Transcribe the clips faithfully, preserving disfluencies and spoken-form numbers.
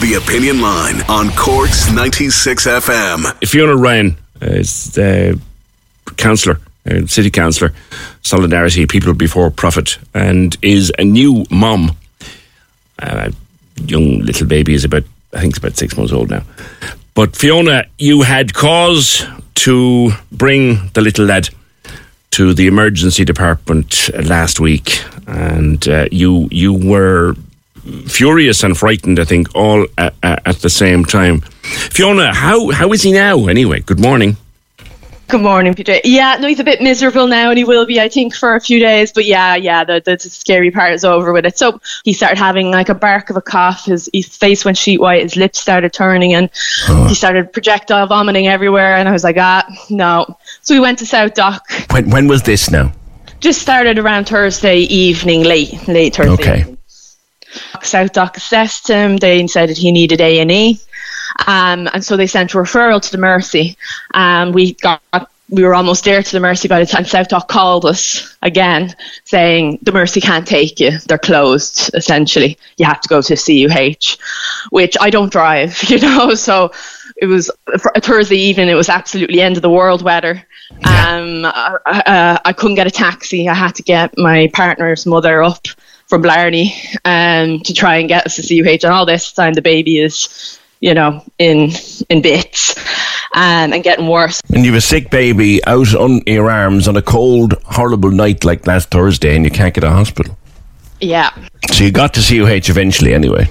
The Opinion Line on Corks ninety-six F M. Fiona Ryan is the councillor. Uh, city councillor, Solidarity, People Before Profit, and is a new mum. Uh, young little baby is about, I think it's about six months old now. But Fiona, you had cause to bring the little lad to the emergency department last week, and uh, you you were furious and frightened, I think, all at, at the same time. Fiona, how how is he now anyway? Good morning. Good morning, Peter. Yeah, no, he's a bit miserable now, and he will be, I think, for a few days. But yeah, yeah, the, the scary part is over with it. So he started having like a bark of a cough. His, his face went sheet white. His lips started turning, and oh. he started projectile vomiting everywhere. And I was like, ah, no. So we went to South Doc. When when was this now? Just started around Thursday evening, late, late Thursday. Okay. Evening. South Doc assessed him. They said that he needed A and E. Um, and so they sent a referral to the Mercy. Um, we got we were almost there to the Mercy by the time South Doc called us again, saying the Mercy can't take you. They're closed, essentially. You have to go to C U H, which I don't drive, you know. So it was a Thursday evening. It was absolutely end of the world weather. Yeah. Um, I, I, I couldn't get a taxi. I had to get my partner's mother up from Blarney um, to try and get us to C U H. And all this time, the baby is, you know, in in bits um, and getting worse. And you have a sick baby out on your arms on a cold, horrible night like last Thursday, and you can't get a hospital. Yeah. So you got to C U H eventually anyway.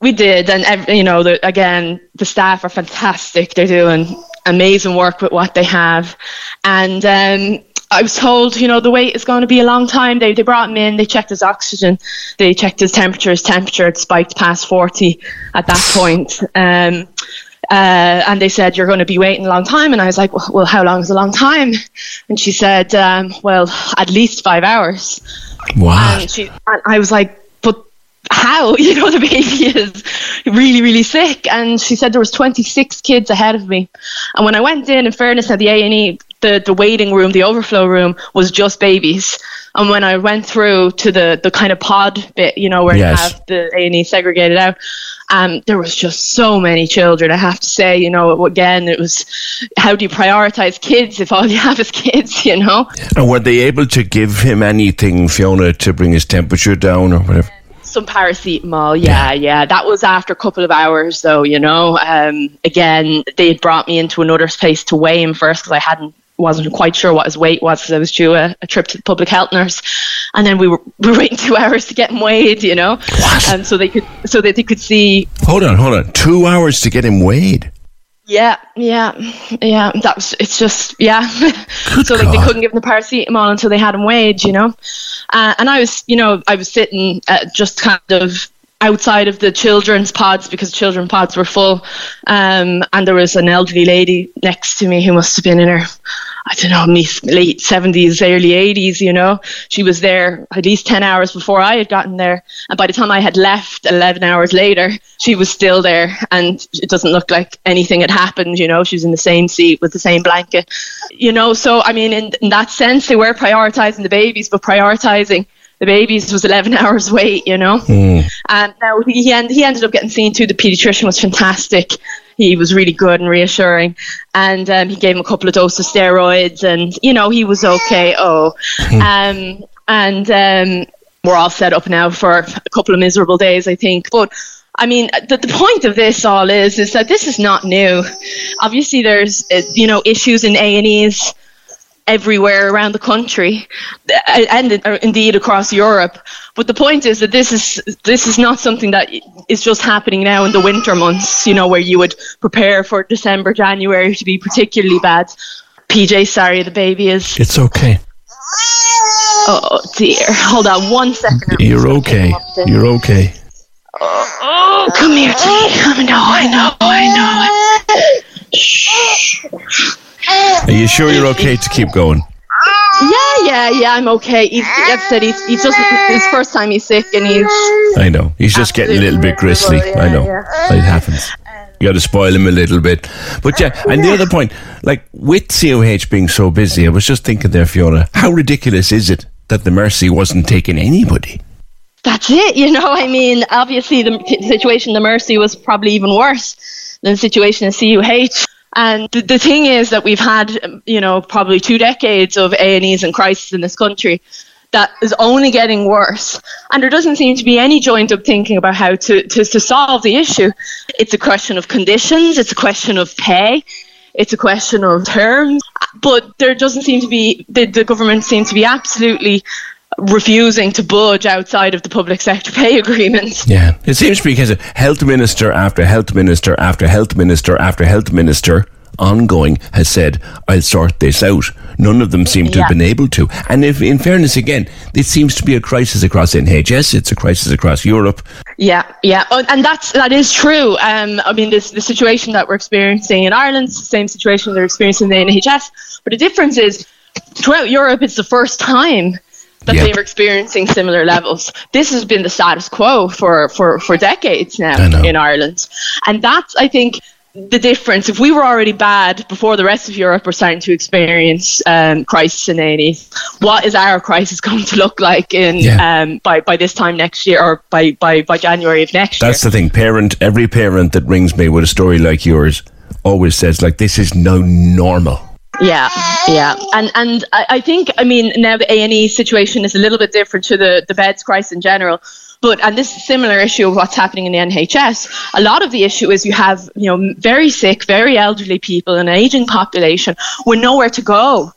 We did. And, you know, the, again, the staff are fantastic. They're doing amazing work with what they have. And um, I was told, you know, the wait is going to be a long time. They, they brought him in. They checked his oxygen. They checked his temperature. His temperature had spiked past forty at that point. Um, uh, and they said, you're going to be waiting a long time. And I was like, well, how long is a long time? And she said, um, well, at least five hours. Wow. And, she, and I was like, but how? You know, the baby is really, really sick. And she said there was twenty-six kids ahead of me. And when I went in, in fairness, at the A and E, The, the waiting room, the overflow room, was just babies. And when I went through to the, the kind of pod bit, you know, where yes. you have the A and E segregated out, um, there was just so many children. I have to say, you know, again, it was, how do you prioritise kids if all you have is kids, you know? And were they able to give him anything, Fiona, to bring his temperature down or whatever? Some paracetamol, yeah, yeah. That was after a couple of hours, though, you know. Um, again, they had brought me into another space to weigh him first because I hadn't, wasn't quite sure what his weight was because I was due a, a trip to the public health nurse, and then we were, we were waiting two hours to get him weighed, you know. What? And so they could so that they could see. Hold on, hold on. Two hours to get him weighed. Yeah, yeah, yeah. That was. It's just yeah. So like God. They couldn't give him the paracetamol until they had him weighed, you know. Uh, and I was, you know, I was sitting uh, just kind of outside of the children's pods because children's pods were full, um, and there was an elderly lady next to me who must have been in her, I don't know, late seventies, early eighties, you know. She was there at least ten hours before I had gotten there, and by the time I had left eleven hours later, she was still there, and it doesn't look like anything had happened, you know. She was in the same seat with the same blanket, you know. So I mean, in, in that sense, they were prioritizing the babies, but prioritizing the babies was eleven hours wait, you know. Mm. And now he, end, he ended up getting seen to. The pediatrician was fantastic. He was really good and reassuring. And um, he gave him a couple of doses of steroids. And, you know, he was okay. Oh, mm. um, And um, we're all set up now for a couple of miserable days, I think. But, I mean, the, the point of this all is, is that this is not new. Obviously, there's, you know, issues in A and Es everywhere around the country and indeed across Europe, but the point is that this is this is not something that is just happening now in the winter months, you know, where you would prepare for December, January to be particularly bad. P J, sorry, the baby is it's okay Oh dear, hold on one second. You're okay, you're okay. Oh, oh, come here to me. I know, I know, I know. Shh. Are you sure you're okay to keep going? Yeah, yeah, yeah, I'm okay. He's, I've said he's, he's just, his first time he's sick and he's... I know, he's just getting a little bit gristly. Yeah, I know, yeah. It happens. You got to spoil him a little bit. But yeah, and the other point, like with C O H being so busy, I was just thinking there, Fiona, how ridiculous is it that the Mercy wasn't taking anybody? That's it, you know, I mean, obviously the situation in the Mercy was probably even worse than the situation in C U H. And the, the thing is that we've had, you know, probably two decades of A and Es and crisis in this country that is only getting worse. And there doesn't seem to be any joined up thinking about how to, to, to solve the issue. It's a question of conditions. It's a question of pay. It's a question of terms. But there doesn't seem to be, the, the government seems to be absolutely refusing to budge outside of the public sector pay agreements. Yeah, it seems to be because of health minister after health minister after health minister after health minister ongoing has said, I'll sort this out. None of them seem to yeah. have been able to. And if, in fairness, again, it seems to be a crisis across N H S, it's a crisis across Europe. Yeah, yeah, oh, and that's, that is true. Um, I mean, this, the situation that we're experiencing in Ireland is the same situation they're experiencing in the N H S, but the difference is, throughout Europe, it's the first time that yep. they were experiencing similar levels. This has been the status quo for, for, for decades now in Ireland. And that's, I think, the difference. If we were already bad before the rest of Europe were starting to experience um, crisis in A and E, what is our crisis going to look like in yeah. um, by, by this time next year or by, by, by January of next year? That's the thing. Parent, every parent that rings me with a story like yours always says, like, this is now normal. Yeah, yeah. And and I, I think, I mean, now the A and E situation is a little bit different to the, the beds crisis in general. But, and this is a similar issue of what's happening in the N H S, a lot of the issue is you have, you know, very sick, very elderly people and an ageing population with nowhere to go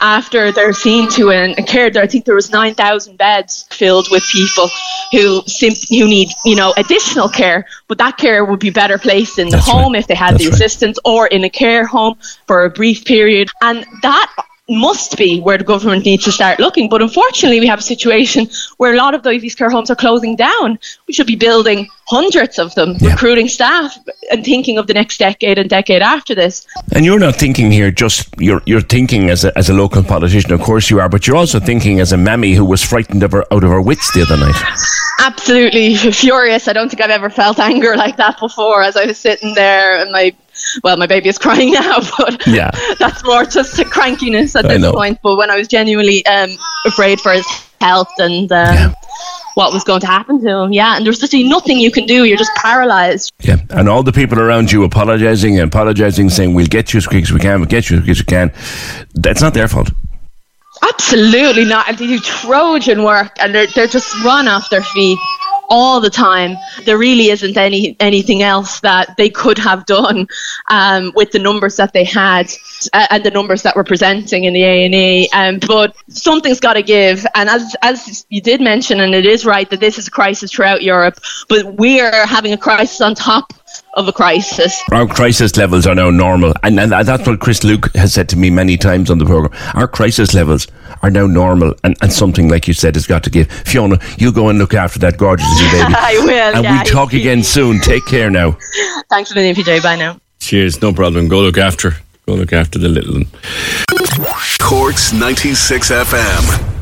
after they're seen to and cared. I think there was nine thousand beds filled with people who simply, who need, you know, additional care, but that care would be better placed in the That's home right. if they had That's the right. assistance or in a care home for a brief period. And that must be where the government needs to start looking. But unfortunately, we have a situation where a lot of these care homes are closing down. We should be building hundreds of them, yeah. recruiting staff and thinking of the next decade and decade after this. And you're not thinking here just, you're you're thinking as a, as a local politician, of course you are, but you're also thinking as a mammy who was frightened of her, out of her wits the other night. Absolutely furious. I don't think I've ever felt anger like that before as I was sitting there and my Well, my baby is crying now, but yeah. that's more just a crankiness at I this know. point. But when I was genuinely um, afraid for his health and um, yeah. what was going to happen to him, yeah, and there's literally nothing you can do. You're just paralysed. Yeah, and all the people around you apologising and apologising, saying, we'll get you as quick as we can, we'll get you as quick as we can. That's not their fault. Absolutely not. And they do Trojan work, and they're, they're just run off their feet all the time. There really isn't any anything else that they could have done um, with the numbers that they had uh, and the numbers that were presenting in the A and E. Um, but something's got to give. And as as you did mention, and it is right that this is a crisis throughout Europe, but we are having a crisis on top of a crisis. Our crisis levels are now normal. And, and that's what Chris Luke has said to me many times on the programme. Our crisis levels are now normal, and, and something, like you said, has got to give. Fiona, you go and look after that gorgeous little baby. I will, And yeah, we talk again soon. Take care now. Thanks for the name, P J. Bye now. Cheers. No problem. Go look after. Go look after the little one. Corks ninety-six F M.